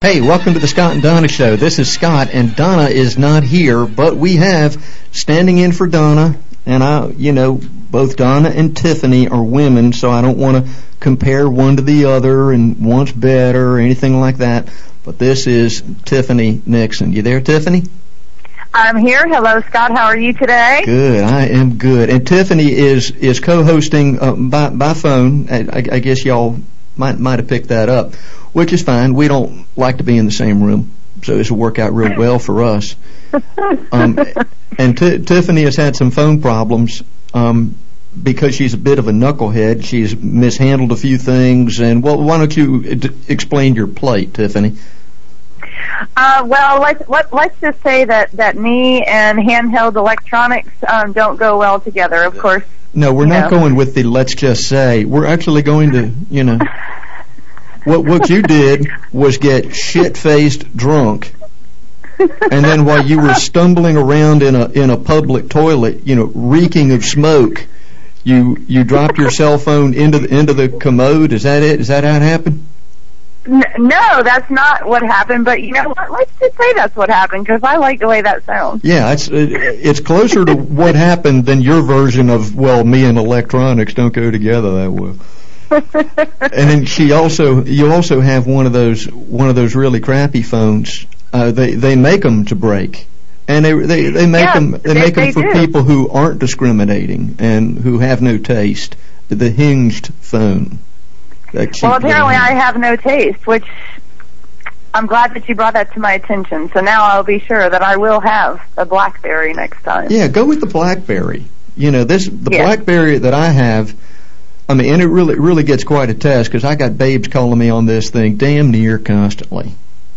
Hey, welcome to the Scott and Donna Show. This is Scott, and Donna is not here, but we have, standing in for Donna, and both Donna and Tiffany are women, so I don't want to compare one to the other and one's better or anything like that, but this is Tiffany Nixon. You there, Tiffany? I'm here. Hello, Scott. How are you today? Good. I am good. And Tiffany is co-hosting by phone. I guess y'all might have picked that up, which is fine. We don't like to be in the same room, so this will work out real well for us. And Tiffany has had some phone problems because she's a bit of a knucklehead. She's mishandled a few things. And well, why don't you explain your plight, Tiffany? Let's just say that me and handheld electronics don't go well together, of course. No, we're not going with the let's just say. We're actually going to, What you did was get shit-faced drunk, and then while you were stumbling around in a public toilet, reeking of smoke, you dropped your cell phone into the commode. Is that it? Is that how it happened? No, that's not what happened, but you know what? Let's just say that's what happened, because I like the way that sounds. Yeah, it's closer to what happened than your version of, well, me and electronics don't go together that well. And then you also have one of those really crappy phones. They make them to break, and they make them for people who aren't discriminating and who have no taste. The hinged phone. Well, apparently I have no taste, which I'm glad that you brought that to my attention. So now I'll be sure that I will have a BlackBerry next time. Yeah, go with the BlackBerry. BlackBerry that I have. I mean, and it really gets quite a test, because I got babes calling me on this thing damn near constantly.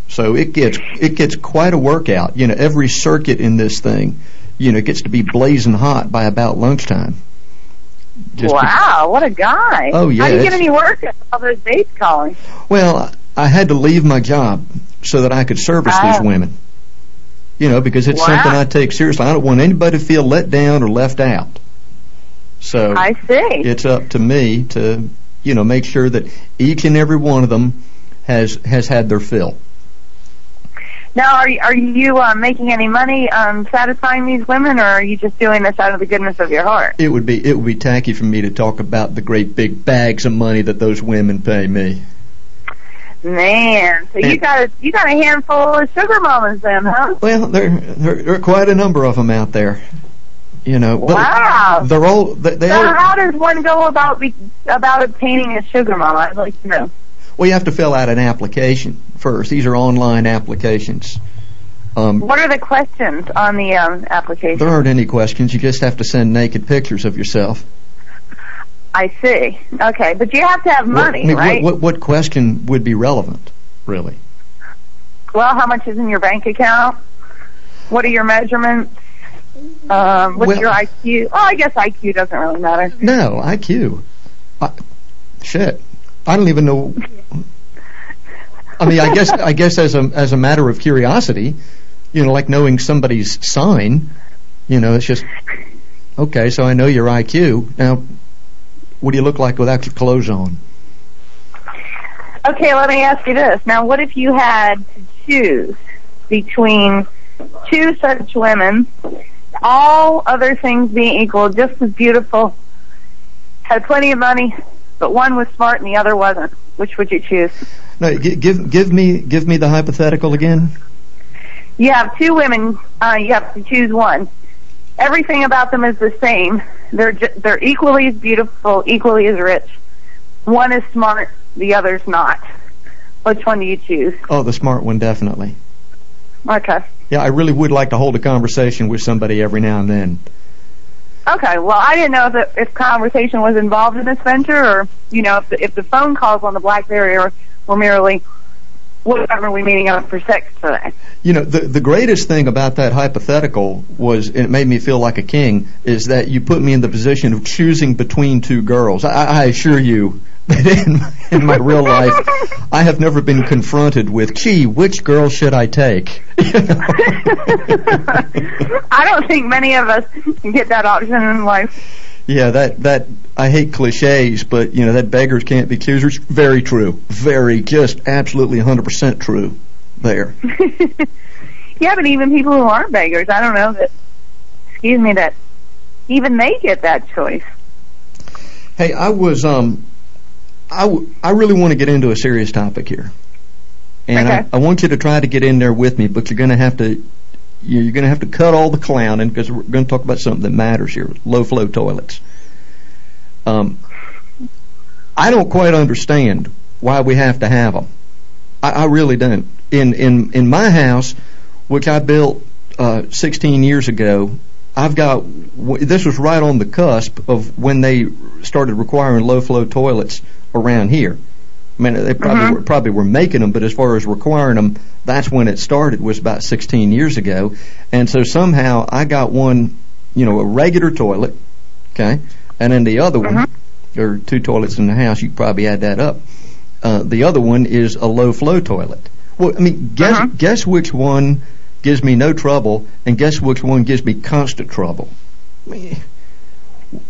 So it gets quite a workout. Every circuit in this thing, gets to be blazing hot by about lunchtime. What a guy. Oh, yeah. How do you get any work out of all those babes calling? Well, I had to leave my job so that I could service these women, because it's something I take seriously. I don't want anybody to feel let down or left out. So I see. It's up to me to, make sure that each and every one of them has had their fill. Now, are you making any money satisfying these women, or are you just doing this out of the goodness of your heart? It would be tacky for me to talk about the great big bags of money that those women pay me. Man, so you got a handful of sugar mamas then, huh? Well, there are quite a number of them out there. Wow. They're all. So how does one go about obtaining a sugar mama? I'd like to know. Well, you have to fill out an application first. These are online applications. What are the questions on the application? There aren't any questions. You just have to send naked pictures of yourself. I see. Okay, but you have to have money, right? What question would be relevant, really? Well, how much is in your bank account? What are your measurements? Your IQ? Oh, I guess IQ doesn't really matter. No, IQ. I don't even know. I mean, I guess as a matter of curiosity, like knowing somebody's sign, it's just okay. So I know your IQ. Now, what do you look like without your clothes on? Okay, let me ask you this. Now, what if you had to choose between two such women? All other things being equal, just as beautiful, had plenty of money, but one was smart and the other wasn't. Which would you choose? No, give me the hypothetical again. You have two women. You have to choose one. Everything about them is the same. They're equally as beautiful, equally as rich. One is smart, the other's not. Which one do you choose? Oh, the smart one, definitely. Okay. Yeah, I really would like to hold a conversation with somebody every now and then. Okay, well, I didn't know if conversation was involved in this venture, or, if the phone calls on the BlackBerry were merely, whatever, we meeting up for sex today. The greatest thing about that hypothetical was, and it made me feel like a king, is that you put me in the position of choosing between two girls. I assure you that in my real life, I have never been confronted with, gee, which girl should I take? I don't think many of us can get that option in life. Yeah, that I hate cliches, but that beggars can't be choosers. Very true. Very, just absolutely 100% true. there. Yeah, but even people who aren't beggars, I don't know that, excuse me, that even they get that choice. Hey, I was, I really want to get into a serious topic here. And okay. I want you to try to get in there with me, but you're going to have to, you're going to have to cut all the clowning, because we're going to talk about something that matters here, low-flow toilets. I don't quite understand why we have to have them. I really don't. In my house, which I built 16 years ago, I've got, this was right on the cusp of when they started requiring low-flow toilets around here. I mean, they probably, uh-huh. probably were making them, but as far as requiring them, that's when it started, was about 16 years ago. And so somehow I got one, you know, a regular toilet, okay, and then the other uh-huh. one, or two toilets in the house, you probably add that up. The other one is a low-flow toilet. Well, I mean, guess which one gives me no trouble, and guess which one gives me constant trouble.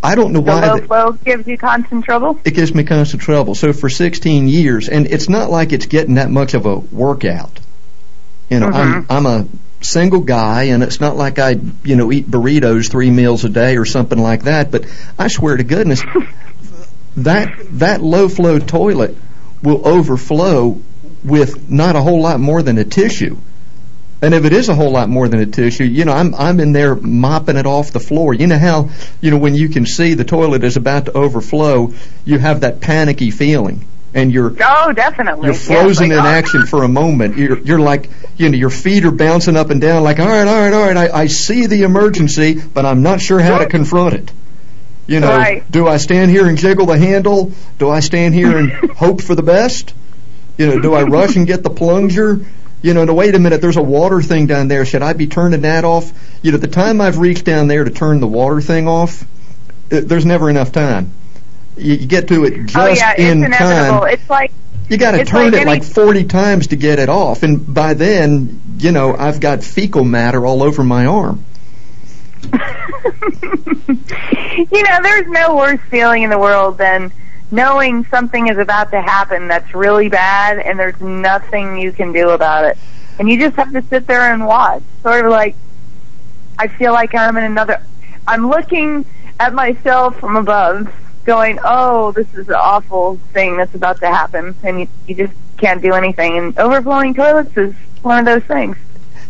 I don't know why. The low flow gives you constant trouble? It gives me constant trouble. So for 16 years, and it's not like it's getting that much of a workout. You know, I'm a single guy, and it's not like I, you know, eat burritos 3 meals a day or something like that, but I swear to goodness, that low flow toilet will overflow with not a whole lot more than a tissue. And if it is a whole lot more than a tissue, you know, I'm in there mopping it off the floor. You know how, you know, when you can see the toilet is about to overflow, you have that panicky feeling, and you're you're frozen in action for a moment. You're like, you know, your feet are bouncing up and down, like all right. I see the emergency, but I'm not sure how to confront it. You know, do I stand here and jiggle the handle? Do I stand here and hope for the best? You know, do I rush and get the plunger? You know, no, wait a minute, there's a water thing down there. Should I be turning that off? You know, the time I've reached down there to turn the water thing off, there's never enough time. You get to it just in time. Inevitable. It's like, you got to turn it like 40 times to get it off. And by then, you know, I've got fecal matter all over my arm. You know, there's no worse feeling in the world than knowing something is about to happen that's really bad, and there's nothing you can do about it. And you just have to sit there and watch. Sort of like, I feel like I'm in another, I'm looking at myself from above, going, oh, this is an awful thing that's about to happen, and you just can't do anything. And overflowing toilets is one of those things,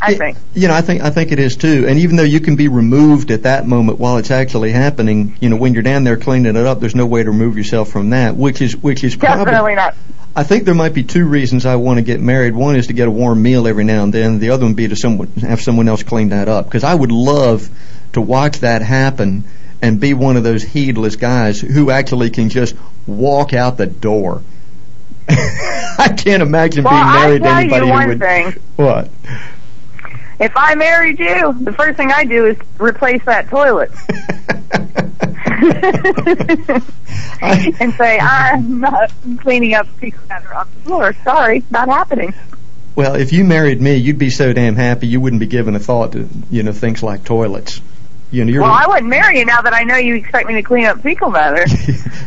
I think. You know, I think it is too. And even though you can be removed at that moment while it's actually happening, you know, when you're down there cleaning it up, there's no way to remove yourself from that, which is probably, definitely not. I think there might be 2 reasons I want to get married. One is to get a warm meal every now and then. The other one would be to have someone else clean that up, because I would love to watch that happen and be one of those heedless guys who actually can just walk out the door. I can't imagine being married to anybody who would. What? If I married you, the first thing I do is replace that toilet. And say, I'm not cleaning up fecal matter off the floor. Sorry, not happening. Well, if you married me, you'd be so damn happy you wouldn't be giving a thought to, you know, things like toilets. You know, I wouldn't marry you now that I know you expect me to clean up fecal matter.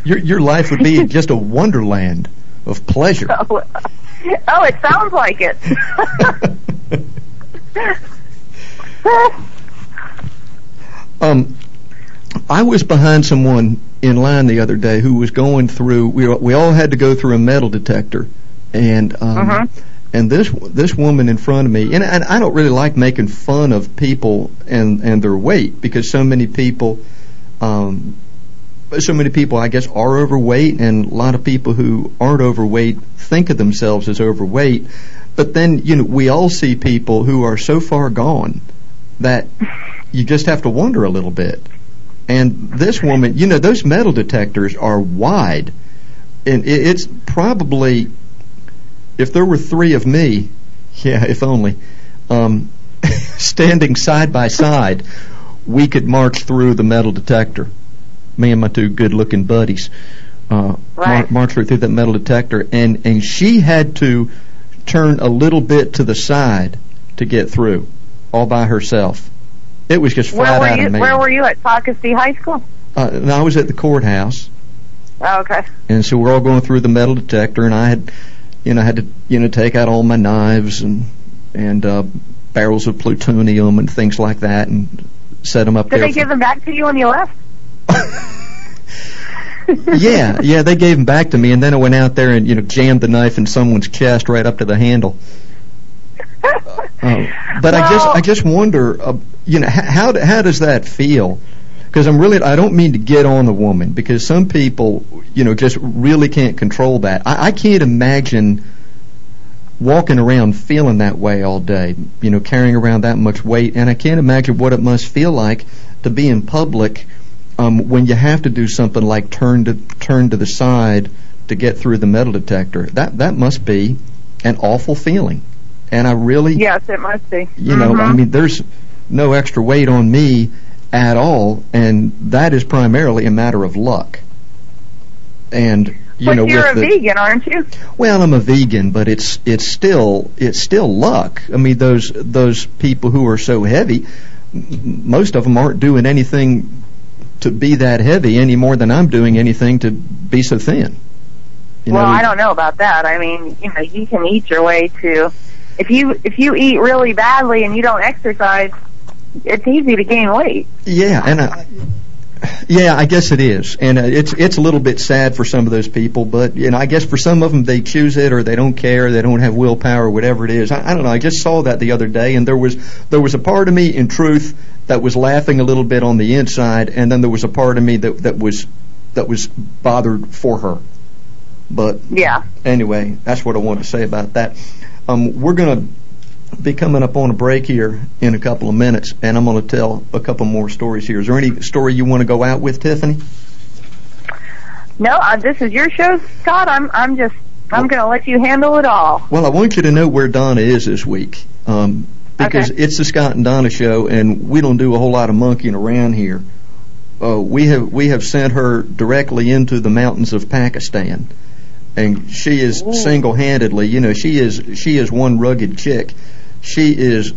your life would be just a wonderland of pleasure. Oh, it sounds like it. I was behind someone in line the other day who was going through. We all had to go through a metal detector, and and this woman in front of me. And I don't really like making fun of people and their weight, because so many people I guess are overweight, and a lot of people who aren't overweight think of themselves as overweight. But then, you know, we all see people who are so far gone that you just have to wonder a little bit. And this woman, you know, those metal detectors are wide. And it's probably, if there were 3 of me, yeah, if only, standing side by side, we could march through the metal detector, me and my 2 good-looking buddies. March right through that metal detector. And she had to turn a little bit to the side to get through, all by herself. It was just flat out amazing. Where were you, at Toccoa High School? No, I was at the courthouse. Oh, okay. And so we're all going through the metal detector, and I had to, you know, take out all my knives and and barrels of plutonium and things like that, and set them up. Did they give them back to you when you left? Yeah, they gave them back to me, and then I went out there and jammed the knife in someone's chest right up to the handle. But well, I just wonder, how does that feel? Because I don't mean to get on the woman, because some people, just really can't control that. I can't imagine walking around feeling that way all day, carrying around that much weight, and I can't imagine what it must feel like to be in public when you have to do something like turn to the side to get through the metal detector. That must be an awful feeling. And I really... Yes, it must be. There's no extra weight on me at all, and that is primarily a matter of luck. And... You're a vegan, aren't you? Well, I'm a vegan, but it's still luck. I mean, those people who are so heavy, most of them aren't doing anything to be that heavy any more than I'm doing anything to be so thin. I don't know about that. I mean, you can eat your way to. If you eat really badly and you don't exercise, it's easy to gain weight. Yeah, and I guess it is, and it's a little bit sad for some of those people, but I guess for some of them they choose it, or they don't care, they don't have willpower, whatever it is. I don't know. I just saw that the other day, and there was a part of me, in truth, that was laughing a little bit on the inside, and then there was a part of me that was bothered for her. But yeah. Anyway, that's what I wanted to say about that. We're gonna be coming up on a break here in a couple of minutes, and I'm going to tell a couple more stories here. Is there any story you want to go out with, Tiffany? No, this is your show, Scott. I'm going to let you handle it all. Well, I want you to know where Donna is this week, because it's the Scott and Donna Show, and we don't do a whole lot of monkeying around here. We have sent her directly into the mountains of Pakistan, and she is single-handedly, she is one rugged chick. She is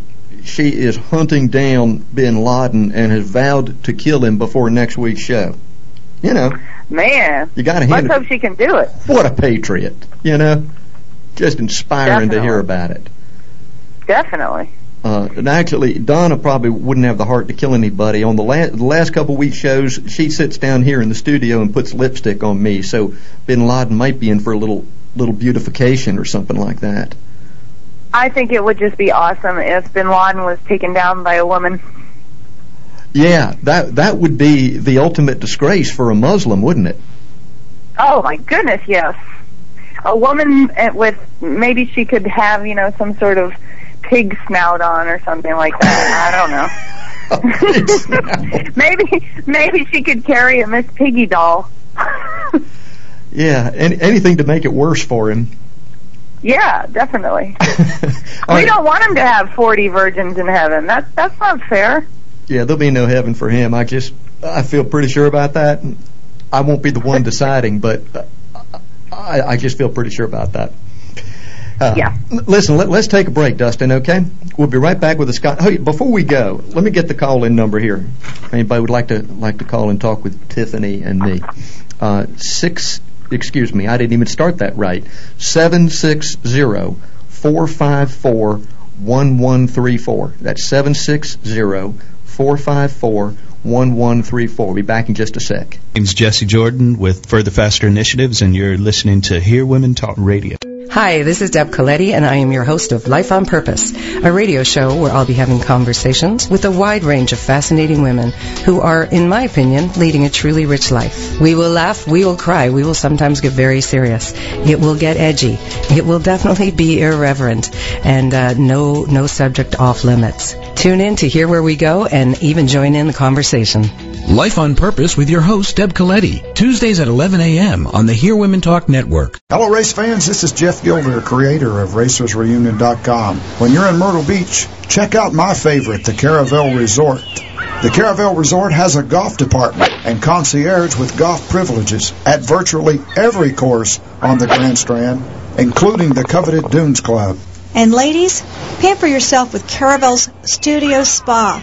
hunting down Bin Laden and has vowed to kill him before next week's show. Man, you gotta let's hope she can do it. What a patriot, just inspiring to hear about it. Definitely. And actually, Donna probably wouldn't have the heart to kill anybody. On the last couple week shows, she sits down here in the studio and puts lipstick on me, so Bin Laden might be in for a little beautification or something like that. I think it would just be awesome if Bin Laden was taken down by a woman. Yeah, that would be the ultimate disgrace for a Muslim, wouldn't it? Oh, my goodness, yes. A woman with, maybe she could have, some sort of pig snout on or something like that. I don't know. Maybe she could carry a Miss Piggy doll. Yeah, anything to make it worse for him. Yeah, definitely. We don't want him to have 40 virgins in heaven. That's not fair. Yeah, there'll be no heaven for him. I feel pretty sure about that. I won't be the one deciding, but I just feel pretty sure about that. Yeah. Listen, let's take a break, Dustin, okay? We'll be right back with Scott. Hey, before we go, let me get the call-in number here. Anybody would like to call and talk with Tiffany and me. 760-454-1134. That's 760-454-1134. We'll be back in just a sec. My name's Jesse Jordan with Further Faster Initiatives, and you're listening to Hear Women Talk Radio. Hi, this is Deb Coletti, and I am your host of Life on Purpose, a radio show where I'll be having conversations with a wide range of fascinating women who are, in my opinion, leading a truly rich life. We will laugh, we will cry, we will sometimes get very serious. It will get edgy. It will definitely be irreverent, and no subject off limits. Tune in to hear where we go and even join in the conversation. Life on Purpose with your host, Deb Coletti, Tuesdays at 11 a.m. on the Hear Women Talk Network. Hello, race fans. This is Jeff Gilder, creator of RacersReunion.com. When you're in Myrtle Beach, check out my favorite, the Caravelle Resort. The Caravelle Resort has a golf department and concierge with golf privileges at virtually every course on the Grand Strand, including the coveted Dunes Club. And ladies, pamper yourself with Caravelle's Studio Spa.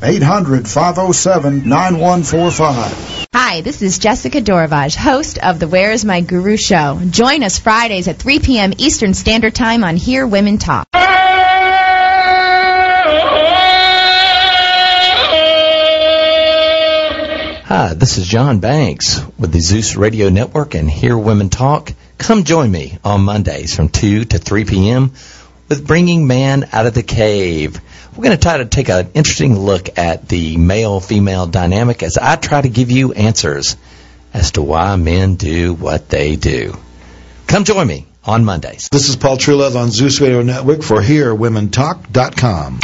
800-507-9145. Hi, this is Jessica Doravaj, host of the Where Is My Guru Show. Join us Fridays at 3 p.m. Eastern Standard Time on Hear Women Talk. Hi, this is John Banks with the Zeus Radio Network and Hear Women Talk. Come join me on Mondays from 2 to 3 p.m. with Bringing Man Out of the Cave. We're going to try to take an interesting look at the male-female dynamic as I try to give you answers as to why men do what they do. Come join me on Mondays. This is Paul Truelove on Zeus Radio Network for HearWomenTalk.com.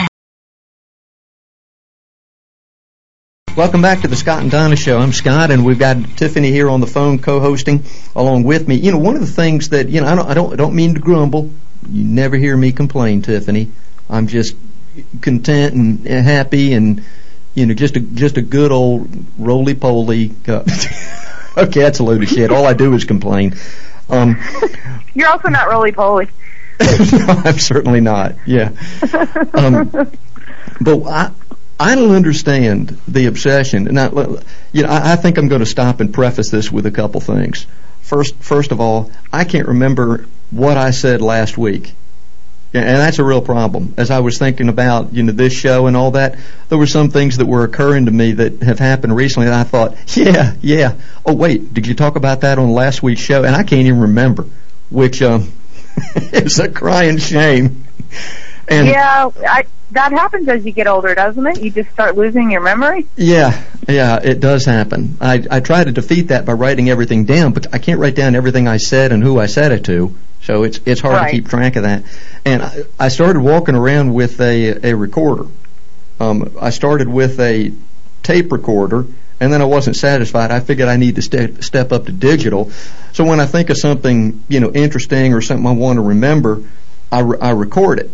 Welcome back to the Scott and Donna Show. I'm Scott, and we've got Tiffany here on the phone co-hosting along with me. You know, one of the things that, you know, I don't mean to grumble. You never hear me complain, Tiffany. I'm just content and happy, and you know, just a good old roly-poly. Okay, that's a load of shit. All I do is complain. You're also not roly-poly. No, I'm certainly not. Yeah. But I don't understand the obsession, and I think I'm going to stop and preface this with a couple things. First of all, I can't remember what I said last week. And that's a real problem. As I was thinking about, you know, this show and all that, there were some things that were occurring to me that have happened recently that I thought, yeah. Oh, wait, did you talk about that on last week's show? And I can't even remember, which is a crying shame. And yeah, that happens as you get older, doesn't it? You just start losing your memory? Yeah, it does happen. I try to defeat that by writing everything down, but I can't write down everything I said and who I said it to. So it's hard to keep track of that. And I started walking around with a recorder. I started with a tape recorder, and then I wasn't satisfied. I figured I need to step up to digital. So when I think of something, you know, interesting or something I want to remember, I record it.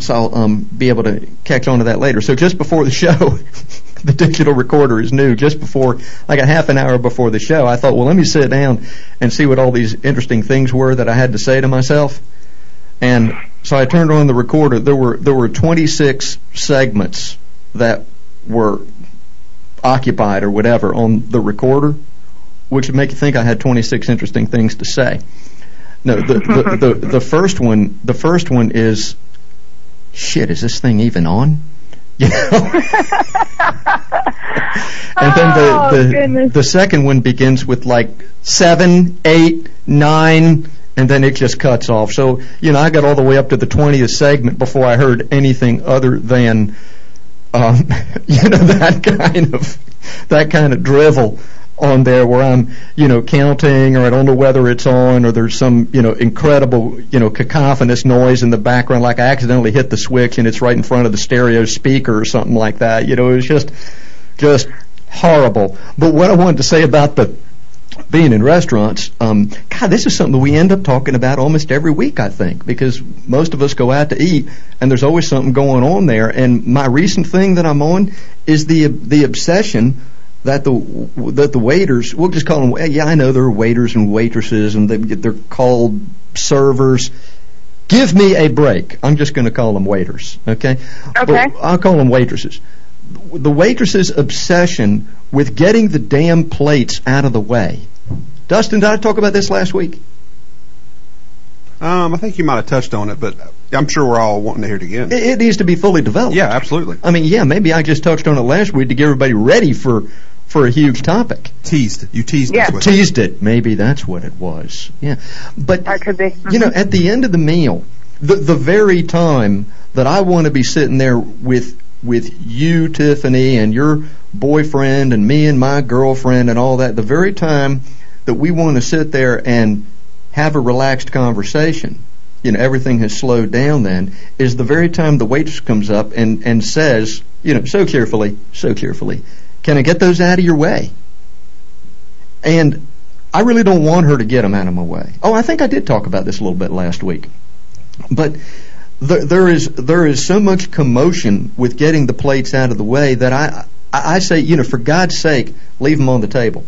So I'll be able to catch on to that later. So just before the show, the digital recorder is new. Just before, like a half an hour before the show, I thought, well, let me sit down and see what all these interesting things were that I had to say to myself. And so I turned on the recorder. There were 26 segments that were occupied or whatever on the recorder, which would make you think I had 26 interesting things to say. No, the first one is, shit, is this thing even on? You know? And then the second one begins with like 7, 8, 9, and then it just cuts off. So, you know, I got all the way up to the 20th segment before I heard anything other than, you know, that kind of drivel on there where I'm, you know, counting, or I don't know whether it's on, or there's some, you know, incredible, you know, cacophonous noise in the background, like I accidentally hit the switch and it's right in front of the stereo speaker or something like that. You know, it was just horrible. But what I wanted to say about the being in restaurants, God, this is something that we end up talking about almost every week, I think, because most of us go out to eat and there's always something going on there. And my recent thing that I'm on is the obsession that the waiters, we'll just call them, yeah, I know they're waiters and waitresses, and they're called servers. Give me a break. I'm just going to call them waiters, okay? But I'll call them waitresses. The waitresses' obsession with getting the damn plates out of the way. Dustin, did I talk about this last week? I think you might have touched on it, but I'm sure we're all wanting to hear it again. It needs to be fully developed. Yeah, absolutely. I mean, yeah, maybe I just touched on it last week to get everybody ready for a huge topic. You teased yeah. us. Teased it. Maybe that's what it was. Yeah. But, that could be. You know, at the end of the meal, the very time that I want to be sitting there with you, Tiffany, and your boyfriend, and me and my girlfriend, and all that, the very time that we want to sit there and have a relaxed conversation, you know, everything has slowed down then, is the very time the waitress comes up and says, you know, so carefully, can I get those out of your way? And I really don't want her to get them out of my way. Oh, I think I did talk about this a little bit last week. But there is so much commotion with getting the plates out of the way that I say, you know, for God's sake, leave them on the table.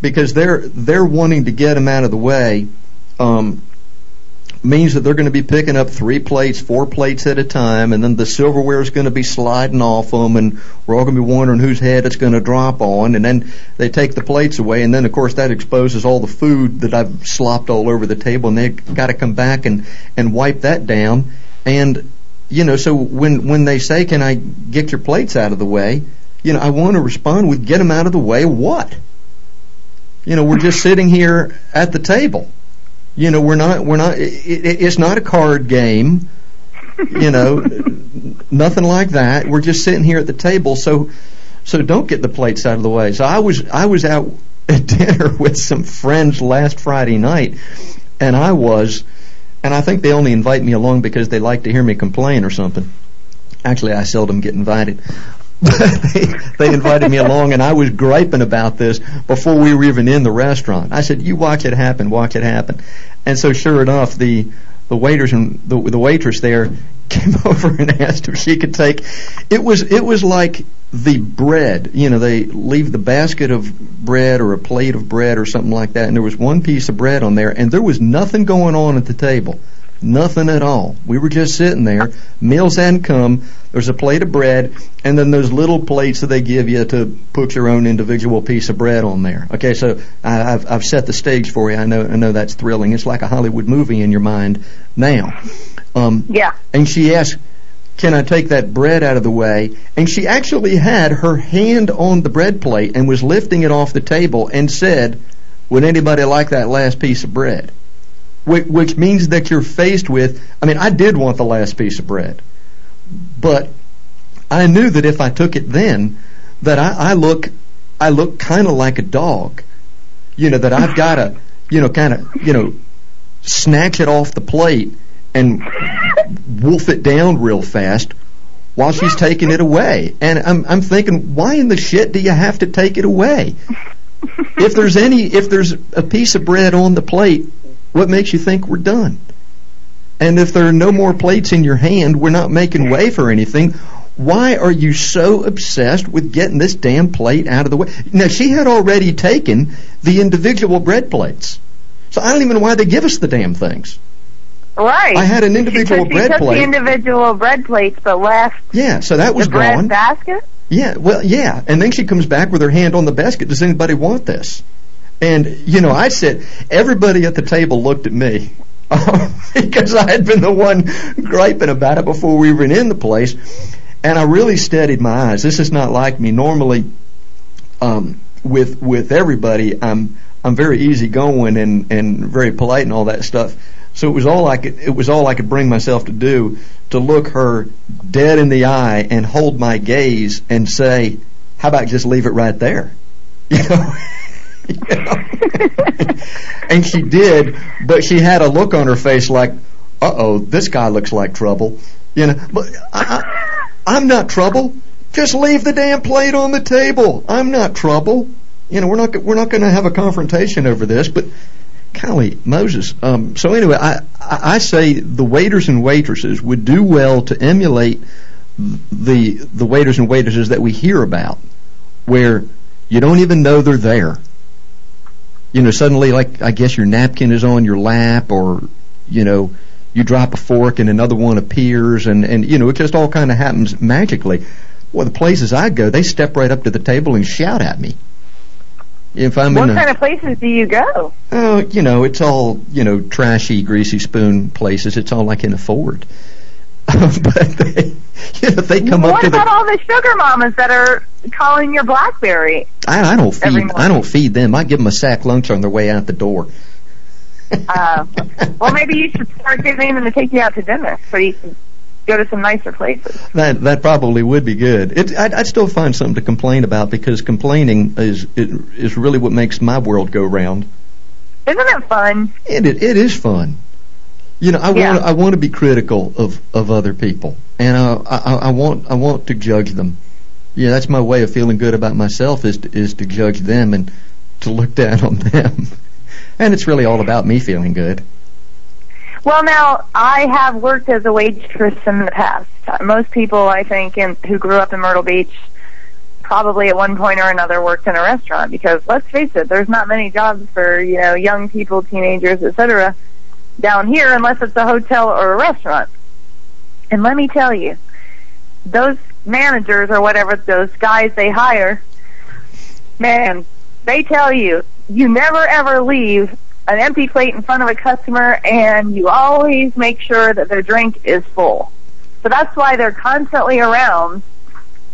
Because they're wanting to get them out of the way means that they're going to be picking up 3 plates, 4 plates at a time, and then the silverware is going to be sliding off them, and we're all going to be wondering whose head it's going to drop on. And then they take the plates away, and then, of course, that exposes all the food that I've slopped all over the table, and they've got to come back and wipe that down. And, you know, so when they say, can I get your plates out of the way, you know, I want to respond with, get them out of the way what? You know, we're just sitting here at the table. You know, we're not. It's not a card game. You know, nothing like that. We're just sitting here at the table. So don't get the plates out of the way. So I was out at dinner with some friends last Friday night, and I think they only invite me along because they like to hear me complain or something. Actually, I seldom get invited. they invited me along, and I was griping about this before we were even in the restaurant. I said, "You watch it happen," and so sure enough, the waiters and the waitress there came over and asked if she could take. It was like the bread. You know, they leave the basket of bread or a plate of bread or something like that, and there was one piece of bread on there, and there was nothing going on at the table. Nothing at all. We were just sitting there. Meals hadn't come. There's a plate of bread, and then those little plates that they give you to put your own individual piece of bread on there. Okay, so I've set the stage for you. I know that's thrilling. It's like a Hollywood movie in your mind now. Yeah. And she asked, "Can I take that bread out of the way?" And she actually had her hand on the bread plate and was lifting it off the table and said, "Would anybody like that last piece of bread?" Which means that you're faced with, I mean, I did want the last piece of bread, but I knew that if I took it then, that I look kind of like a dog, you know, that I've got to, you know, kind of, you know, snatch it off the plate and wolf it down real fast while she's taking it away. And I'm thinking, why in the shit do you have to take it away? If there's a piece of bread on the plate, what makes you think we're done? And if there are no more plates in your hand, we're not making way for anything. Why are you so obsessed with getting this damn plate out of the way? Now, she had already taken the individual bread plates. So I don't even know why they give us the damn things. Right. I had an individual bread plate. She took the individual bread plates, but left so that was the bread gone. Basket? Yeah, well, yeah. And then she comes back with her hand on the basket. Does anybody want this? And, you know, I said, everybody at the table looked at me because I had been the one griping about it before we were in the place. And I really steadied my eyes. This is not like me. Normally, with everybody, I'm very easygoing and very polite and all that stuff. So it was all I could bring myself to do, to look her dead in the eye and hold my gaze and say, how about just leave it right there? You know? And she did, but she had a look on her face like, uh-oh, this guy looks like trouble. You know, but I'm not trouble. Just leave the damn plate on the table. I'm not trouble. You know, we're not going to have a confrontation over this. But golly, Moses. So anyway, I say the waiters and waitresses would do well to emulate the waiters and waitresses that we hear about, where you don't even know they're there. You know, suddenly, like, I guess your napkin is on your lap, or, you know, you drop a fork and another one appears, and you know, it just all kind of happens magically. Well, the places I go, they step right up to the table and shout at me. If I'm what kind of places do you go? Oh, you know, it's all, you know, trashy, greasy spoon places. It's all I can afford. But they come up to the. What about all the sugar mamas that are calling your BlackBerry? I don't feed them. I give them a sack lunch on their way out the door. Well, maybe you should start giving them to take you out to dinner so you can go to some nicer places. That probably would be good. I'd still find something to complain about, because complaining is really what makes my world go round. Isn't it fun? It is fun. You know, I want to be critical of other people, and I want to judge them. Yeah, that's my way of feeling good about myself, is to judge them, and to look down on them. And it's really all about me feeling good. Well, now, I have worked as a waitress in the past. Most people, I think, who grew up in Myrtle Beach probably at one point or another worked in a restaurant because, let's face it, there's not many jobs for, you know, young people, teenagers, etc. down here unless it's a hotel or a restaurant. And let me tell you, those managers or whatever, those guys they hire, man, they tell you, you never ever leave an empty plate in front of a customer, and you always make sure that their drink is full. So that's why they're constantly around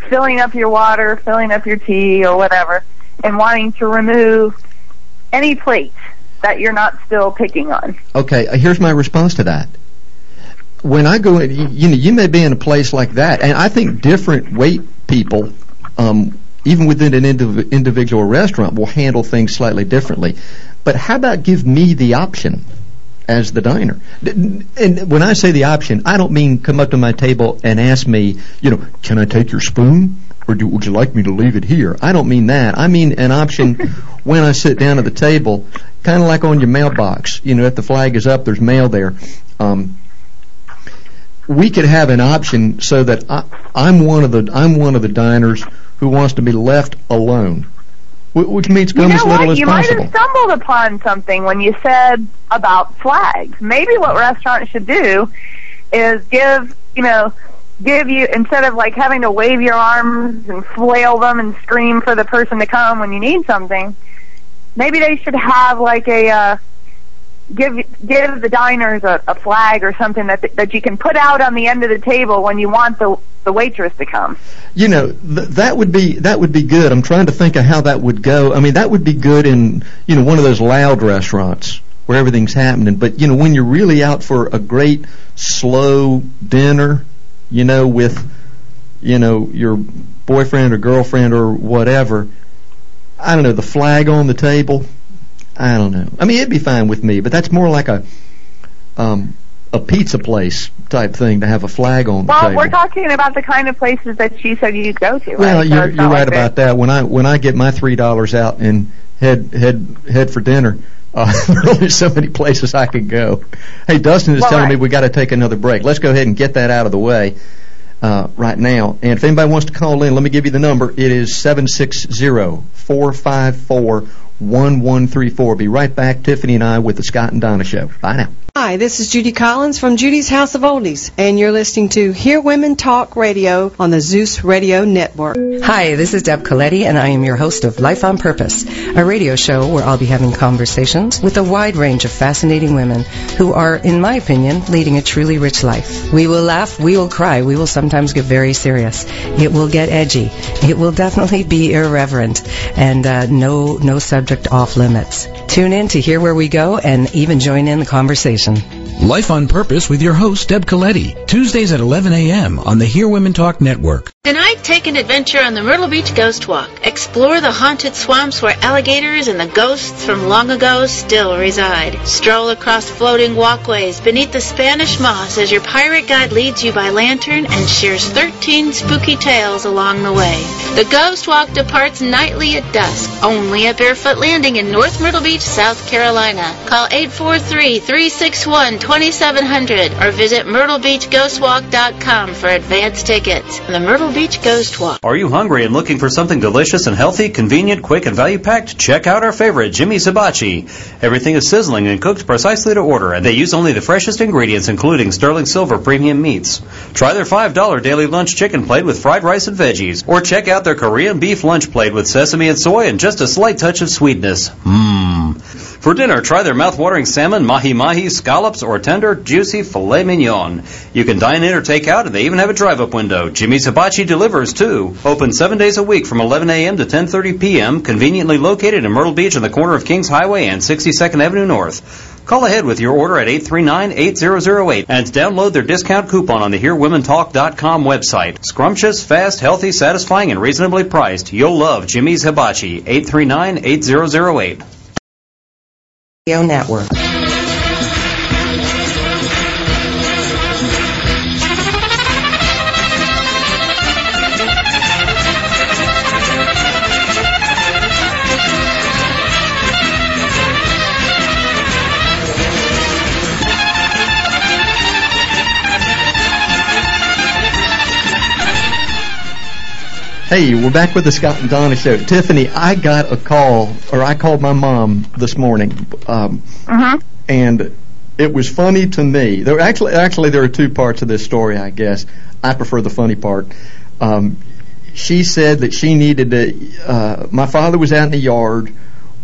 filling up your water, filling up your tea or whatever, and wanting to remove any plate that you're not still picking on. Okay, here's my response to that. When I go in, you may be in a place like that, and I think different weight people, even within an individual restaurant, will handle things slightly differently. But how about give me the option as the diner? And when I say the option, I don't mean come up to my table and ask me, you know, can I take your spoon? Or would you like me to leave it here? I don't mean that. I mean an option when I sit down at the table, kind of like on your mailbox. You know, if the flag is up, there's mail there. We could have an option so that I'm one of the diners who wants to be left alone. Which means come as little as possible. You might have stumbled upon something when you said about flags. Maybe what restaurants should do is give you, instead of like having to wave your arms and flail them and scream for the person to come when you need something, maybe they should have like a, give the diners a flag or something that you can put out on the end of the table when you want the waitress to come. You know, that would be good. I'm trying to think of how that would go. I mean, that would be good in, you know, one of those loud restaurants where everything's happening. But, you know, when you're really out for a great slow dinner, you know, with, you know, your boyfriend or girlfriend or whatever, I don't know, the flag on the table, I don't know. I mean, it'd be fine with me, but that's more like a pizza place type thing to have a flag on the table. Well, we're talking about the kind of places that you said you go to. Well, right? You're right about that. When I get my $3 out and head for dinner, there are only so many places I can go. Hey, Dustin is telling me we got to take another break. Let's go ahead and get that out of the way right now. And if anybody wants to call in, let me give you the number. It is 760-454-1134. Be right back, Tiffany and I, with the Scott and Donna Show. Bye now. Hi, this is Judy Collins from Judy's House of Oldies, and you're listening to Hear Women Talk Radio on the Zeus Radio Network. Hi, this is Deb Coletti, and I am your host of Life on Purpose, a radio show where I'll be having conversations with a wide range of fascinating women who are, in my opinion, leading a truly rich life. We will laugh, we will cry, we will sometimes get very serious. It will get edgy. It will definitely be irreverent, and no subject off limits. Tune in to hear where we go and even join in the conversation. Life on Purpose with your host, Deb Coletti, Tuesdays at 11 a.m. on the Hear Women Talk Network. Tonight, take an adventure on the Myrtle Beach Ghost Walk. Explore the haunted swamps where alligators and the ghosts from long ago still reside. Stroll across floating walkways beneath the Spanish moss as your pirate guide leads you by lantern and shares 13 spooky tales along the way. The Ghost Walk departs nightly at dusk, only at Barefoot Landing in North Myrtle Beach, South Carolina. Call 843-361-2700 or visit myrtlebeachghostwalk.com for advance tickets. The Myrtle Beach Ghost Walk. Are you hungry and looking for something delicious and healthy, convenient, quick, and value-packed? Check out our favorite, Jimmy's Hibachi. Everything is sizzling and cooked precisely to order, and they use only the freshest ingredients, including sterling silver premium meats. Try their $5 daily lunch chicken plate with fried rice and veggies, or check out their Korean beef lunch plate with sesame and soy and just a slight touch of sweetness. For dinner, try their mouth-watering salmon, mahi-mahi, scallops, or tender, juicy filet mignon. You can dine in or take out, and they even have a drive-up window. Jimmy's Hibachi delivers, too. Open 7 days a week from 11 a.m. to 10:30 p.m., conveniently located in Myrtle Beach on the corner of Kings Highway and 62nd Avenue North. Call ahead with your order at 839-8008 and download their discount coupon on the HearWomenTalk.com website. Scrumptious, fast, healthy, satisfying, and reasonably priced. You'll love Jimmy's Hibachi. 839-8008. Radio Network. Hey, we're back with the Scott and Donna Show. Tiffany, I got a call, or I called my mom this morning, and it was funny to me. There actually, there are two parts of this story, I guess. I prefer the funny part. She said that she needed to, my father was out in the yard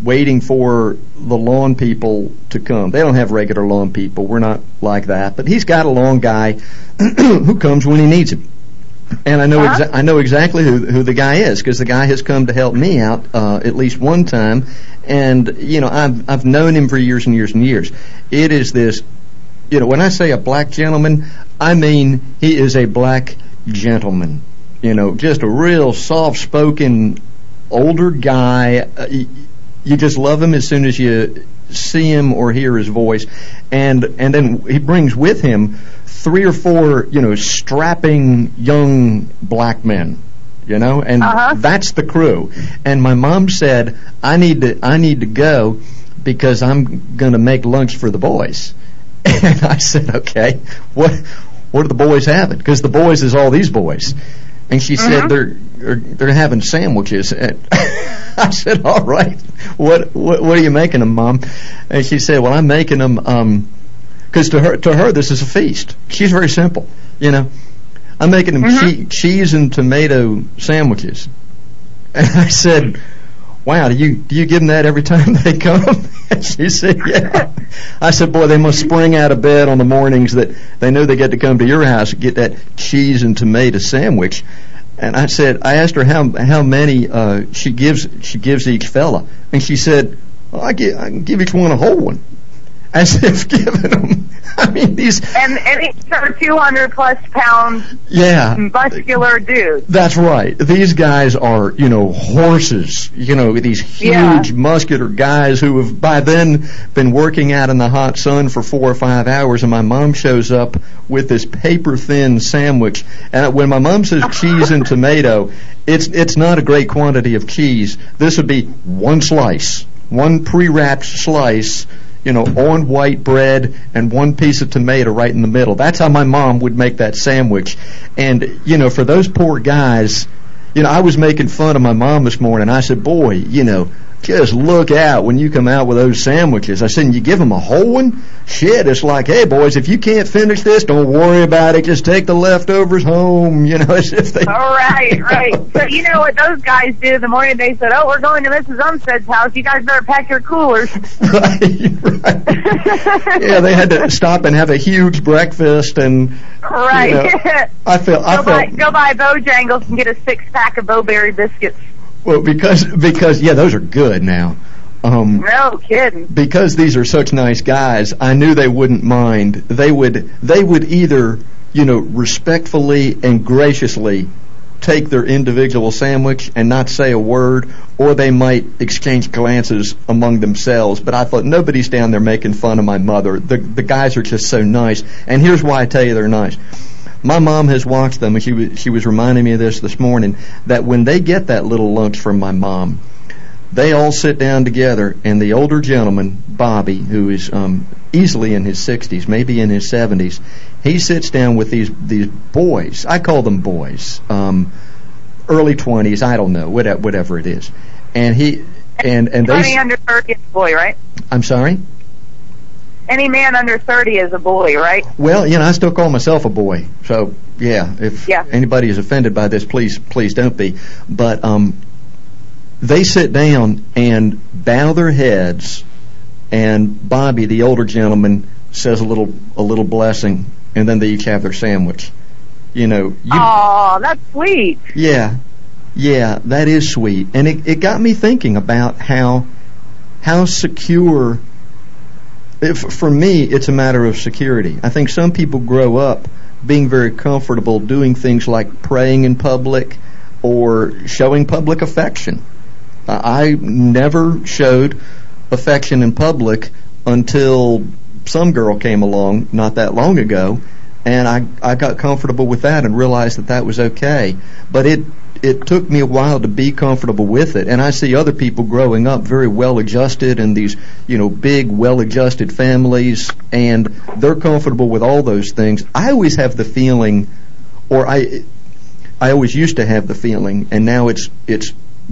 waiting for the lawn people to come. They don't have regular lawn people. We're not like that. But he's got a lawn guy who comes when he needs him. And I know I know exactly who the guy is, because the guy has come to help me out at least one time. And, you know, I've known him for years and years and years. It is this, you know, when I say a black gentleman, I mean he is a black gentleman. You know, just a real soft-spoken older guy. You just love him as soon as you see him or hear his voice. And then he brings with him three or four, you know, strapping young black men, you know, and that's the crew. And my mom said, I need to go because I'm going to make lunch for the boys. And I said, okay, what are the boys having? Because the boys is all these boys. And she said they're having sandwiches. And I said, all right, what are you making them, Mom? And she said, well, I'm making them, because to her this is a feast. She's very simple, you know. I'm making them cheese and tomato sandwiches. And I said, wow, do you give them that every time they come? And she said, yeah. I said, boy, they must spring out of bed on the mornings that they know they get to come to your house and get that cheese and tomato sandwich. And I said, I asked her how many she gives each fella, and she said, well, I can give each one a whole one, as if giving them. I mean, these and these are 200+ pound, muscular dudes. That's right. These guys are, you know, horses. You know, these huge muscular guys who have by then been working out in the hot sun for 4 or 5 hours. And my mom shows up with this paper thin sandwich. And when my mom says cheese and tomato, it's not a great quantity of cheese. This would be one slice, one pre-wrapped slice, you know, on white bread and one piece of tomato right in the middle. That's how my mom would make that sandwich. And, you know, for those poor guys, you know, I was making fun of my mom this morning. I said, boy, you know, just look out when you come out with those sandwiches. I said, and you give them a whole one? Shit, it's like, hey, boys, if you can't finish this, don't worry about it. Just take the leftovers home, you know, as if they... All right, right. Know. But you know what those guys do the morning they said, oh, we're going to Mrs. Umstead's house. You guys better pack your coolers. Right. Yeah, they had to stop and have a huge breakfast and... Right. You know, Go buy Bojangles and get a 6-pack of Boberry biscuits. Well, because yeah, those are good now. No kidding. Because these are such nice guys, I knew they wouldn't mind. They would either, you know, respectfully and graciously take their individual sandwich and not say a word, or they might exchange glances among themselves. But I thought, nobody's down there making fun of my mother. The guys are just so nice. And here's why I tell you they're nice. My mom has watched them, and she was reminding me of this morning, that when they get that little lunch from my mom, they all sit down together, and the older gentleman, Bobby, who is easily in his 60s, maybe in his 70s, he sits down with these boys. I call them boys, early 20s, I don't know, whatever it is. And he and they. Any under 30 is a boy, right? I'm sorry. Any man under 30 is a boy, right? Well, you know, I still call myself a boy. So, yeah, if anybody is offended by this, please don't be. But they sit down and bow their heads, and Bobby, the older gentleman, says a little blessing, and then they each have their sandwich. You know. Oh, that's sweet. Yeah, that is sweet. And it got me thinking about how secure... For me, it's a matter of security. I think some people grow up being very comfortable doing things like praying in public or showing public affection. I never showed affection in public until some girl came along not that long ago, and I got comfortable with that and realized that was okay. But it took me a while to be comfortable with it. And I see other people growing up very well-adjusted in these, you know, big, well-adjusted families, and they're comfortable with all those things. I always have the feeling, or I, I always used to have the feeling, and now it's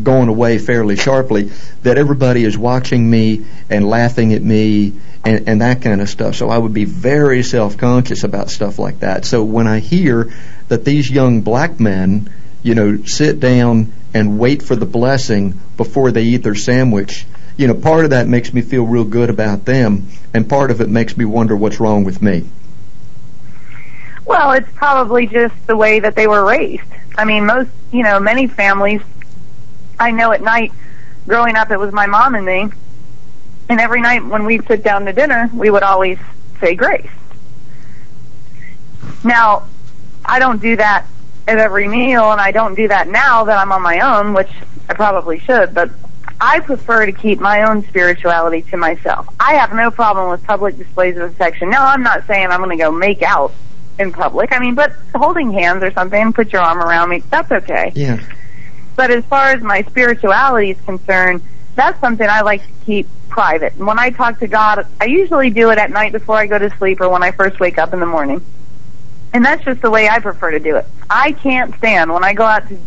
going away fairly sharply, that everybody is watching me and laughing at me and that kind of stuff. So I would be very self-conscious about stuff like that. So when I hear that these young black men, you know, sit down and wait for the blessing before they eat their sandwich, you know, part of that makes me feel real good about them, and part of it makes me wonder what's wrong with me. Well, it's probably just the way that they were raised. I mean, most, you know, many families, I know at night, growing up, it was my mom and me, and every night when we'd sit down to dinner, we would always say grace. Now, I don't do that at every meal, and I don't do that now that I'm on my own, which I probably should, but I prefer to keep my own spirituality to myself. I have no problem with public displays of affection. Now, I'm not saying I'm going to go make out in public. I mean, but holding hands or something, put your arm around me, that's okay. Yeah. But as far as my spirituality is concerned, that's something I like to keep private. And when I talk to God, I usually do it at night before I go to sleep or when I first wake up in the morning. And that's just the way I prefer to do it. I can't stand when I go out to,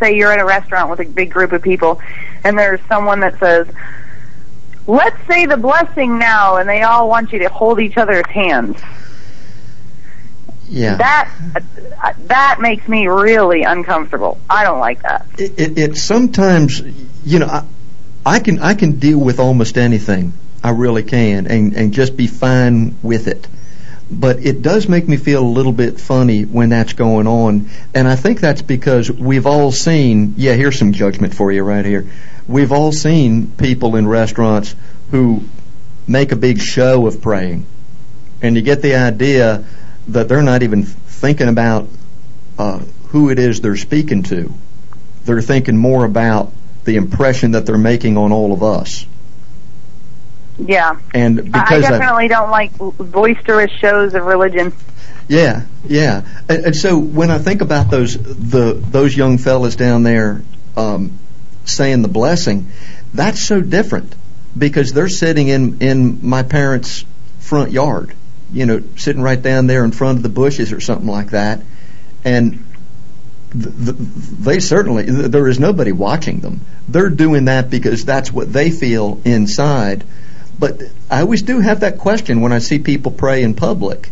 say you're at a restaurant with a big group of people, and there's someone that says, let's say the blessing now, and they all want you to hold each other's hands. Yeah. That makes me really uncomfortable. I don't like that. It sometimes, you know, I can deal with almost anything. I really can, and just be fine with it. But it does make me feel a little bit funny when that's going on, and I think that's because we've all seen, yeah, here's some judgment for you right here. We've all seen people in restaurants who make a big show of praying, and you get the idea that they're not even thinking about who it is they're speaking to. They're thinking more about the impression that they're making on all of us. Yeah. And because I definitely don't like boisterous shows of religion. Yeah, yeah. And so when I think about those young fellas down there saying the blessing, that's so different because they're sitting in my parents' front yard. You know, sitting right down there in front of the bushes or something like that, and they certainly, there is nobody watching them. They're doing that because that's what they feel inside. But I always do have that question when I see people pray in public,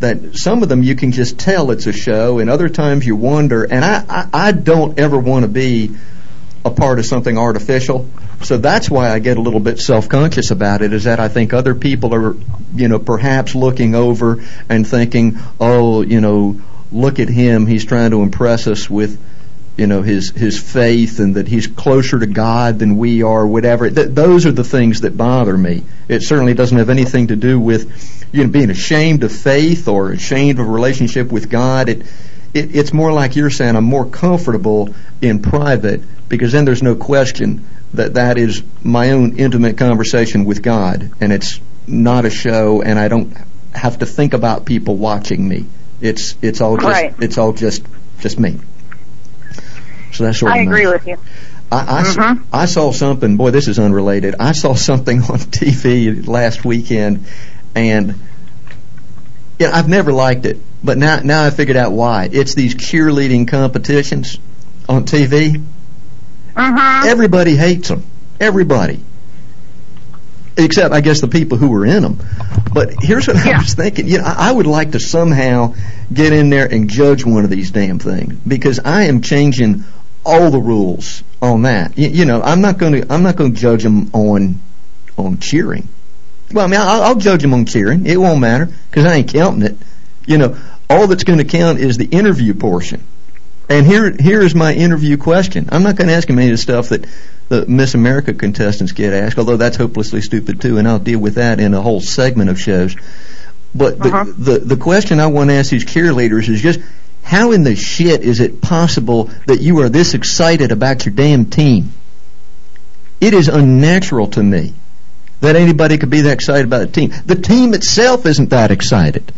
that some of them you can just tell it's a show, and other times you wonder, and I don't ever want to be a part of something artificial. So that's why I get a little bit self-conscious about it, is that I think other people are, you know, perhaps looking over and thinking, oh, you know, look at him. He's trying to impress us with, you know, his faith and that he's closer to God than we are, whatever. Those are the things that bother me. It certainly doesn't have anything to do with, you know, being ashamed of faith or ashamed of a relationship with God. It's more like you're saying, I'm more comfortable in private because then there's no question that is my own intimate conversation with God, and it's not a show, and I don't have to think about people watching me. It's all just right. It's all just me. So that's sort of. I agree with you. I saw something. Boy, this is unrelated. I saw something on TV last weekend, and yeah, I've never liked it, but now I figured out why. It's these cheerleading competitions on TV. Everybody hates them. Everybody. Except, I guess, the people who were in them. But here's what I was thinking. You know, I would like to somehow get in there and judge one of these damn things because I am changing all the rules on that. You know, I'm not going to judge them on cheering. Well, I mean, I'll judge them on cheering. It won't matter because I ain't counting it. You know, all that's going to count is the interview portion. And here is my interview question. I'm not going to ask him any of the stuff that the Miss America contestants get asked, although that's hopelessly stupid too, and I'll deal with that in a whole segment of shows. But the question I want to ask these cheerleaders is just, how in the shit is it possible that you are this excited about your damn team? It is unnatural to me that anybody could be that excited about a team. The team itself isn't that excited.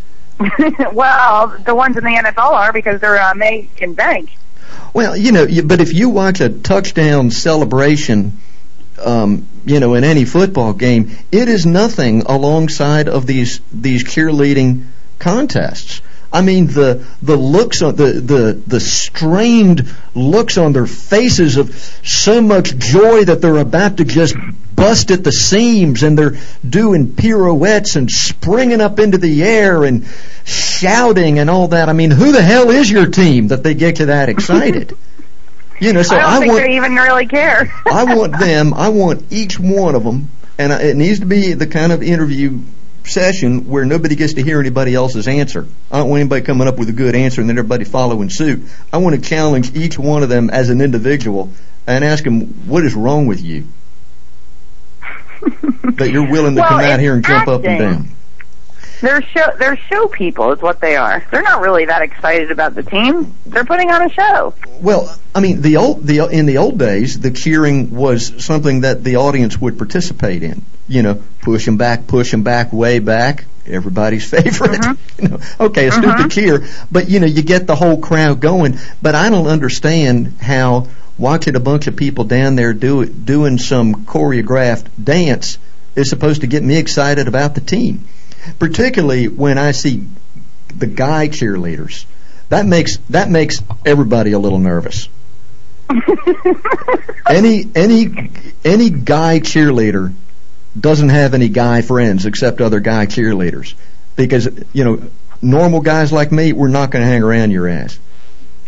Well, the ones in the NFL are because they're American and bank. Well, you know, but if you watch a touchdown celebration, you know, in any football game, it is nothing alongside of these cheerleading contests. I mean, the looks on the strained looks on their faces of so much joy that they're about to just bust at the seams, and they're doing pirouettes and springing up into the air and shouting and all that. I mean, who the hell is your team that they get you that excited? You know, so I don't think they even really care. I want each one of them, and it needs to be the kind of interview session where nobody gets to hear anybody else's answer. I don't want anybody coming up with a good answer and then everybody following suit. I want to challenge each one of them as an individual and ask them, what is wrong with you that you're willing to come out here and jump up and down? They're show people is what they are. They're not really that excited about the team. They're putting on a show. Well, I mean, in the old days, the cheering was something that the audience would participate in. You know, push them back, way back. Everybody's favorite. Mm-hmm. You know, okay, a stupid cheer, but you know, you get the whole crowd going. But I don't understand how watching a bunch of people down there doing some choreographed dance is supposed to get me excited about the team. Particularly when I see the guy cheerleaders, that makes everybody a little nervous. any guy cheerleader doesn't have any guy friends except other guy cheerleaders, because you know, normal guys like me, we're not going to hang around your ass.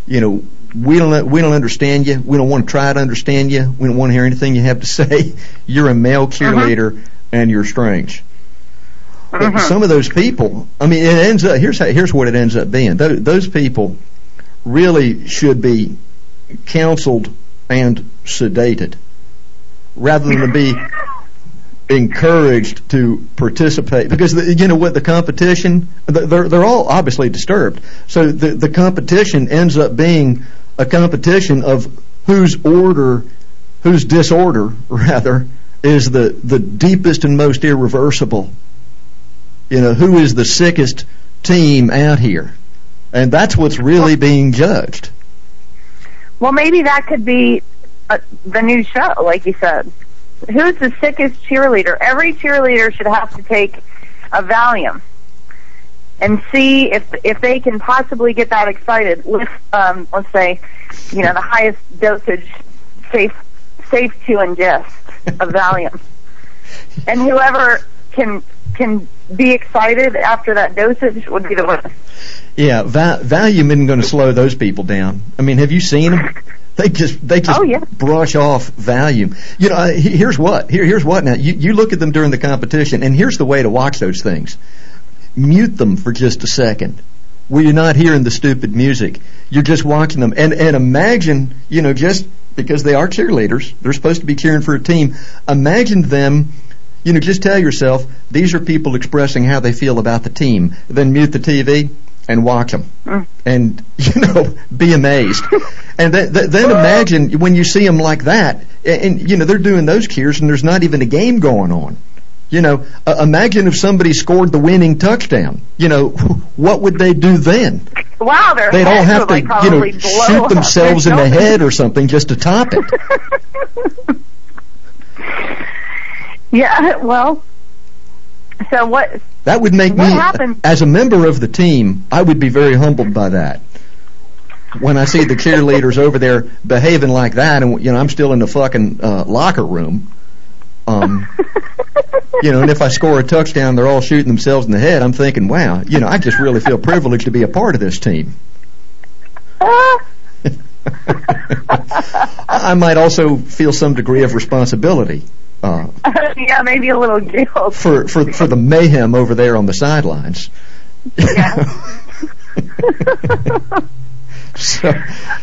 You know, we don't understand you. We don't want to try to understand you. We don't want to hear anything you have to say. You're a male cheerleader, and you're strange. But some of those people, I mean, it ends up, here's what it ends up being. Those people really should be counseled and sedated rather than to be encouraged to participate. Because, you know what, the competition, they're all obviously disturbed. So the competition ends up being a competition of whose disorder, rather, is the deepest and most irreversible. You know, who is the sickest team out here? And that's what's really being judged. Well, maybe that could be the new show, like you said. Who's the sickest cheerleader? Every cheerleader should have to take a Valium and see if they can possibly get that excited with, let's say, you know, the highest dosage safe to ingest of Valium. And whoever can be excited after that dosage would be the one. Yeah, Valium isn't going to slow those people down. I mean, have you seen them? They just brush off Valium. You know, here's what. Now you look at them during the competition, and here's the way to watch those things. Mute them for just a second, where you're not hearing the stupid music. You're just watching them, and imagine, you know, just because they are cheerleaders, they're supposed to be cheering for a team. Imagine them. You know, just tell yourself, these are people expressing how they feel about the team. Then mute the TV and watch them. And, you know, be amazed. And then imagine when you see them like that, and, you know, they're doing those cheers and there's not even a game going on. You know, imagine if somebody scored the winning touchdown. You know, what would they do then? Wow, they'd all have to, you know, shoot themselves in the head or something just to top it. Yeah, well, so what? That would make me, as a member of the team, I would be very humbled by that. When I see the cheerleaders over there behaving like that, and you know, I'm still in the fucking locker room, you know, and if I score a touchdown, they're all shooting themselves in the head. I'm thinking, wow, you know, I just really feel privileged to be a part of this team. I might also feel some degree of responsibility. Yeah, maybe a little guilt for the mayhem over there on the sidelines. Yeah.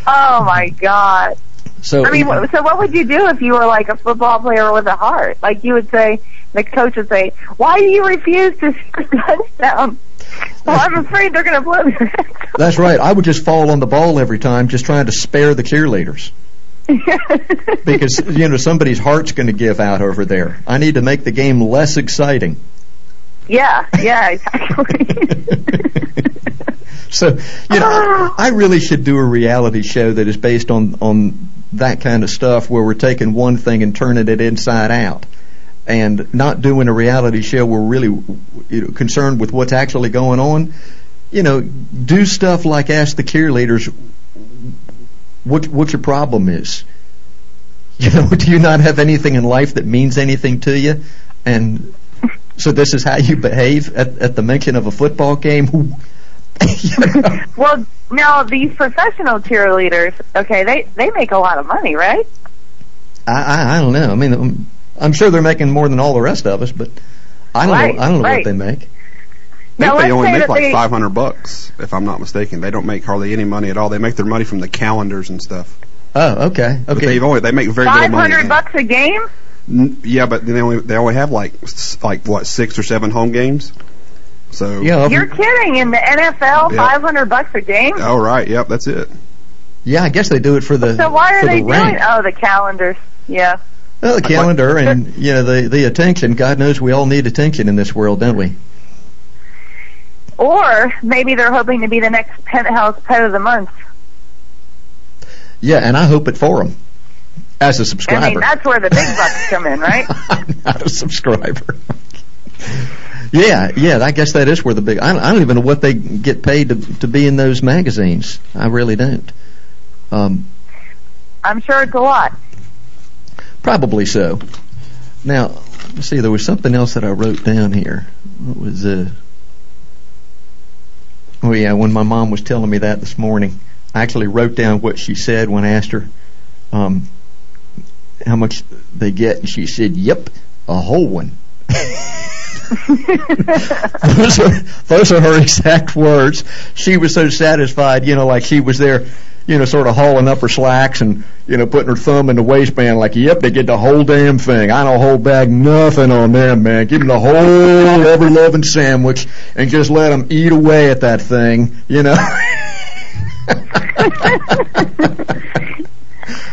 Oh my God. So I mean, so what would you do if you were like a football player with a heart? Like you would say, the coach would say, "Why do you refuse to shoot touchdown?" Well, I'm afraid they're going to blow me. That's right. I would just fall on the ball every time, just trying to spare the cheerleaders. Because, you know, somebody's heart's going to give out over there. I need to make the game less exciting. Yeah, exactly. So, you know, I really should do a reality show that is based on that kind of stuff, where we're taking one thing and turning it inside out, and not doing a reality show where we're really, you know, concerned with what's actually going on. you know, do stuff like ask the cheerleaders what your problem is. You know, do you not have anything in life that means anything to you? And so this is how you behave at the mention of a football game? You know? Well, now, these professional cheerleaders, okay, they make a lot of money, right? I don't know. I mean, I'm sure they're making more than all the rest of us, but I don't know what they make. I think they only make like $500, if I'm not mistaken. They don't make hardly any money at all. They make their money from the calendars and stuff. Oh, okay. But they make very little money. $500 a game? Yeah, but they only have like what, 6 or 7 home games. So yeah, you're kidding! In the NFL, yep. $500 a game. Oh right, yep, that's it. Yeah, I guess they do it for the. So why are they doing? Oh, the calendars. Yeah. Well, the calendar and you know the attention. God knows we all need attention in this world, don't we? Or maybe they're hoping to be the next Penthouse Pet of the Month. Yeah, and I hope it for them as a subscriber. I mean, that's where the big bucks come in, right? I'm not a subscriber. yeah, I guess that is where the big... I don't even know what they get paid to be in those magazines. I really don't. I'm sure it's a lot. Probably so. Now, let's see, there was something else that I wrote down here. What was... Oh, yeah, when my mom was telling me that this morning, I actually wrote down what she said when I asked her how much they get, and she said, yep, a whole one. those are her exact words. She was so satisfied, you know, like she was there, you know, sort of hauling up her slacks and, you know, putting her thumb in the waistband like, yep, they get the whole damn thing. I don't hold back nothing on them, man. Give them the whole ever-loving sandwich and just let them eat away at that thing, you know.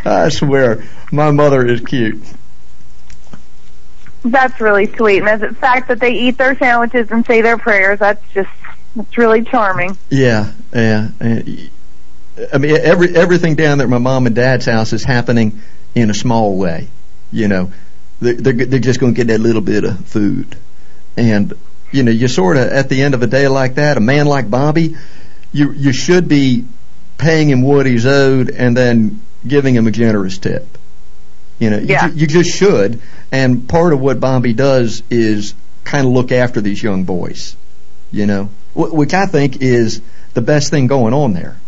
I swear, my mother is cute. That's really sweet. And the fact that they eat their sandwiches and say their prayers, that's really charming. Yeah. I mean, everything down there at my mom and dad's house is happening in a small way. You know, they're just going to get that little bit of food. And, you know, you sort of, at the end of a day like that, a man like Bobby, you should be paying him what he's owed and then giving him a generous tip. You know, yeah. You just should. And part of what Bobby does is kind of look after these young boys, you know, which I think is the best thing going on there,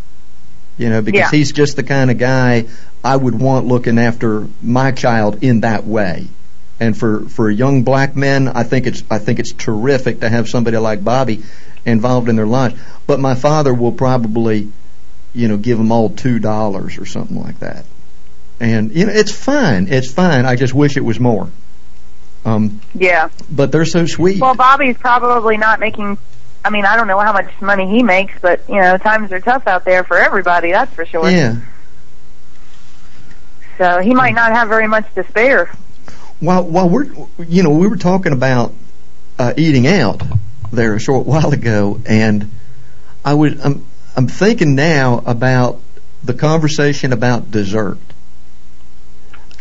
you know, because he's just the kind of guy I would want looking after my child in that way. And for young black men, I think it's terrific to have somebody like Bobby involved in their lives. But my father will probably, you know, give them all $2 or something like that. And, you know, it's fine. I just wish it was more. Yeah. But they're so sweet. Well, Bobby's probably not making, I mean, I don't know how much money he makes, but, you know, times are tough out there for everybody, that's for sure. Yeah. So he might not have very much to spare. While we're, you know, we were talking about eating out there a short while ago, and I'm thinking now about the conversation about dessert.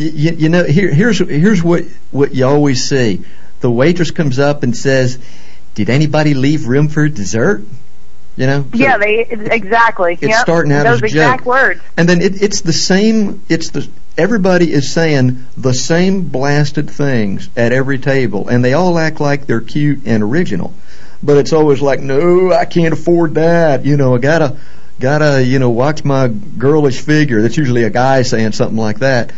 You know, here's what you always see. The waitress comes up and says, "Did anybody leave room for dessert?" You know. So yeah, exactly. It's starting out as a joke. Those exact words. And then it's the same. Everybody is saying the same blasted things at every table, and they all act like they're cute and original. But it's always like, "No, I can't afford that." You know, I gotta, you know, watch my girlish figure. That's usually a guy saying something like that.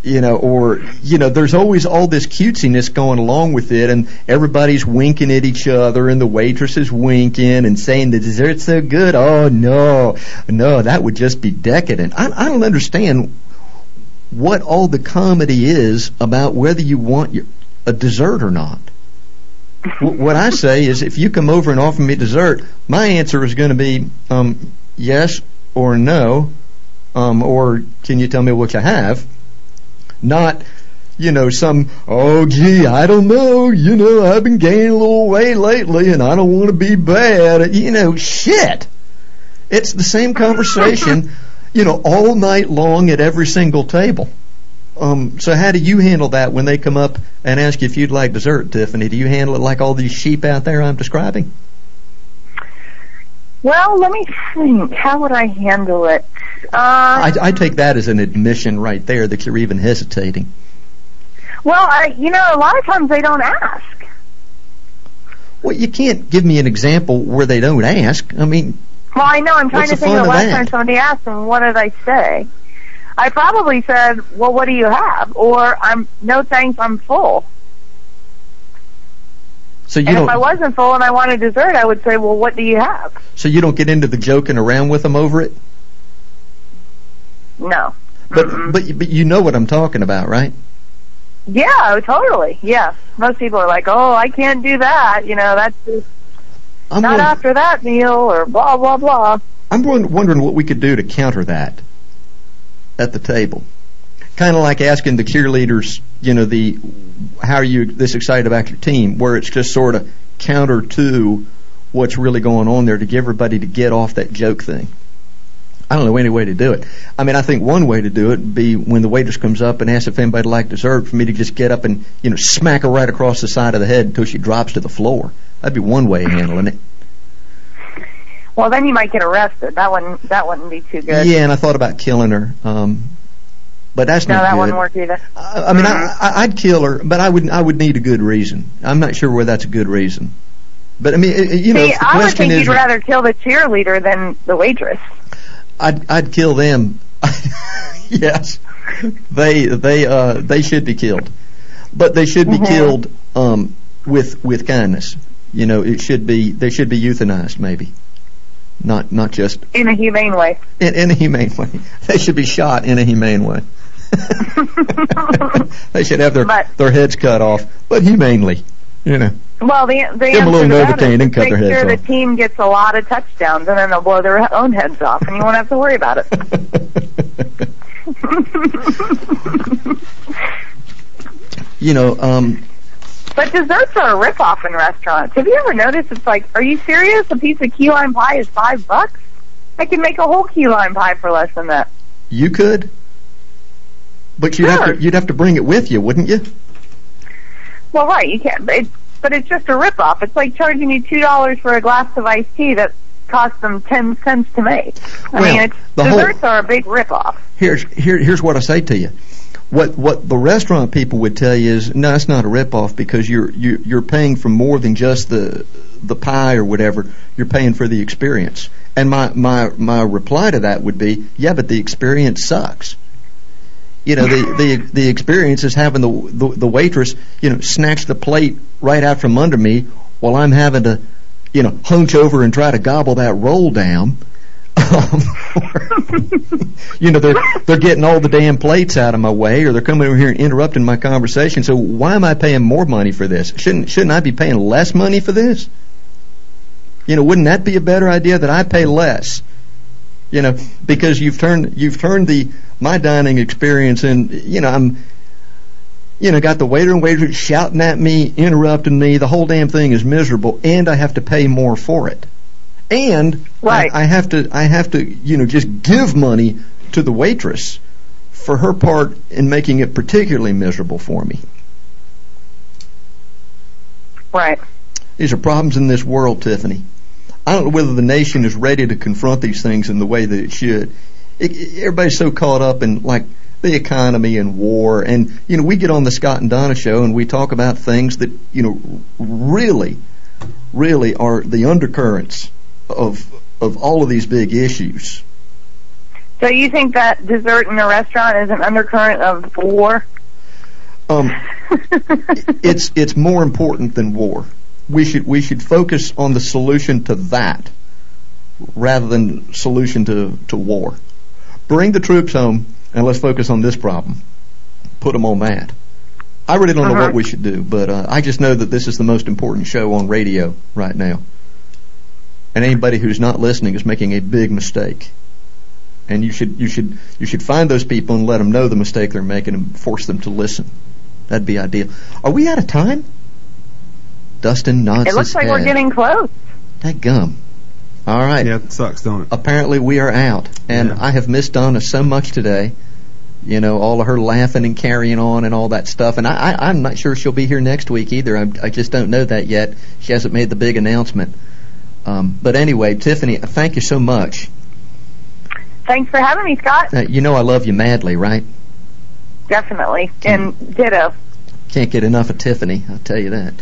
You know, or, you know, there's always all this cutesiness going along with it, and everybody's winking at each other, and the waitress is winking and saying the dessert's so good. Oh, no, that would just be decadent. I don't understand what all the comedy is about whether you want a dessert or not. What I say is, if you come over and offer me dessert, my answer is going to be yes or no, or can you tell me what you have? Not, you know, some, oh, gee, I don't know, you know, I've been gaining a little weight lately and I don't want to be bad, you know, shit. It's the same conversation, you know, all night long at every single table. So how do you handle that when they come up and ask you if you'd like dessert, Tiffany? Do you handle it like all these sheep out there I'm describing? Well, let me think. How would I handle it? I take that as an admission right there that you're even hesitating. Well, a lot of times they don't ask. Well, you can't give me an example where they don't ask. I mean, well, I know. I'm trying to think of the last time somebody asked them, what did I say? I probably said, well, what do you have? Or, no thanks, I'm full. So you and if I wasn't full and I wanted dessert, I would say, well, what do you have? So you don't get into the joking around with them over it? No. But you know what I'm talking about, right? Yeah, totally, yeah. Most people are like, oh, I can't do that. You know, that's just not after that meal or blah, blah, blah. I'm wondering what we could do to counter that at the table. Kind of like asking the cheerleaders, how are you this excited about your team, where it's just sort of counter to what's really going on there to get everybody to get off that joke thing. I don't know any way to do it. I mean, I think one way to do it would be when the waitress comes up and asks if anybody likes dessert, for me to just get up and, smack her right across the side of the head until she drops to the floor. That'd be one way of handling it. Well, then you might get arrested. That wouldn't be too good. Yeah, and I thought about killing her. But that's not good. No, that wouldn't work either. I mean, I'd kill her, but I would need a good reason. I'm not sure where that's a good reason. But I mean, See, if the question I would think is, you'd rather kill the cheerleader than the waitress. I'd kill them. Yes, they should be killed, but they should be killed with kindness. It should be they should be euthanized maybe. Not just in a humane way. In a humane way, they should be shot in a humane way. They should have their heads cut off, but humanely, Well, the give them a little Novocaine and cut their heads off. Make sure the team gets a lot of touchdowns, and then they'll blow their own heads off, and you won't have to worry about it. But desserts are a rip-off in restaurants. Have you ever noticed? It's like, are you serious? A piece of key lime pie is $5? I can make a whole key lime pie for less than that. You could, but you'd have to bring it with you, wouldn't you? Well, right, you can't. But it's just a rip-off. It's like charging you $2 for a glass of iced tea that costs them 10 cents to make. Desserts are a big rip-off. Here's what I say to you. What the restaurant people would tell you is, no, it's not a ripoff because you're paying for more than just the pie or whatever. You're paying for the experience. And my reply to that would be, yeah, but the experience sucks. The experience is having the waitress snatch the plate right out from under me while I'm having to hunch over and try to gobble that roll down. They're getting all the damn plates out of my way, or they're coming over here and interrupting my conversation. So why am I paying more money for this? Shouldn't I be paying less money for this? Wouldn't that be a better idea that I pay less? Because you've turned my dining experience in. Got the waiter and waitress shouting at me, interrupting me. The whole damn thing is miserable, and I have to pay more for it. And right. I have to just give money to the waitress for her part in making it particularly miserable for me. Right. These are problems in this world, Tiffany. I don't know whether the nation is ready to confront these things in the way that it should. Everybody's so caught up in the economy and war, and we get on the Scott and Donna Show and we talk about things that really are the undercurrents of all of these big issues. So you think that dessert in a restaurant is an undercurrent of war? It's more important than war. We should focus on the solution to that rather than solution to war. Bring the troops home and let's focus on this problem. Put them on that. I really don't know what we should do, but I just know that this is the most important show on radio right now. And anybody who's not listening is making a big mistake. And you should find those people and let them know the mistake they're making and force them to listen. That'd be ideal. Are we out of time? Dustin nods his head. It looks like we're getting close. That gum. All right. Yeah, it sucks, don't it? Apparently we are out. And I have missed Donna so much today. All of her laughing and carrying on and all that stuff. And I'm not sure she'll be here next week either. I just don't know that yet. She hasn't made the big announcement. But anyway, Tiffany, thank you so much. Thanks for having me, Scott. You know I love you madly, right? Definitely. And ditto. Can't get enough of Tiffany, I'll tell you that.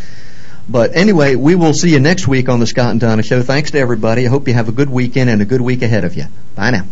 But anyway, we will see you next week on the Scott and Donna Show. Thanks to everybody. I hope you have a good weekend and a good week ahead of you. Bye now.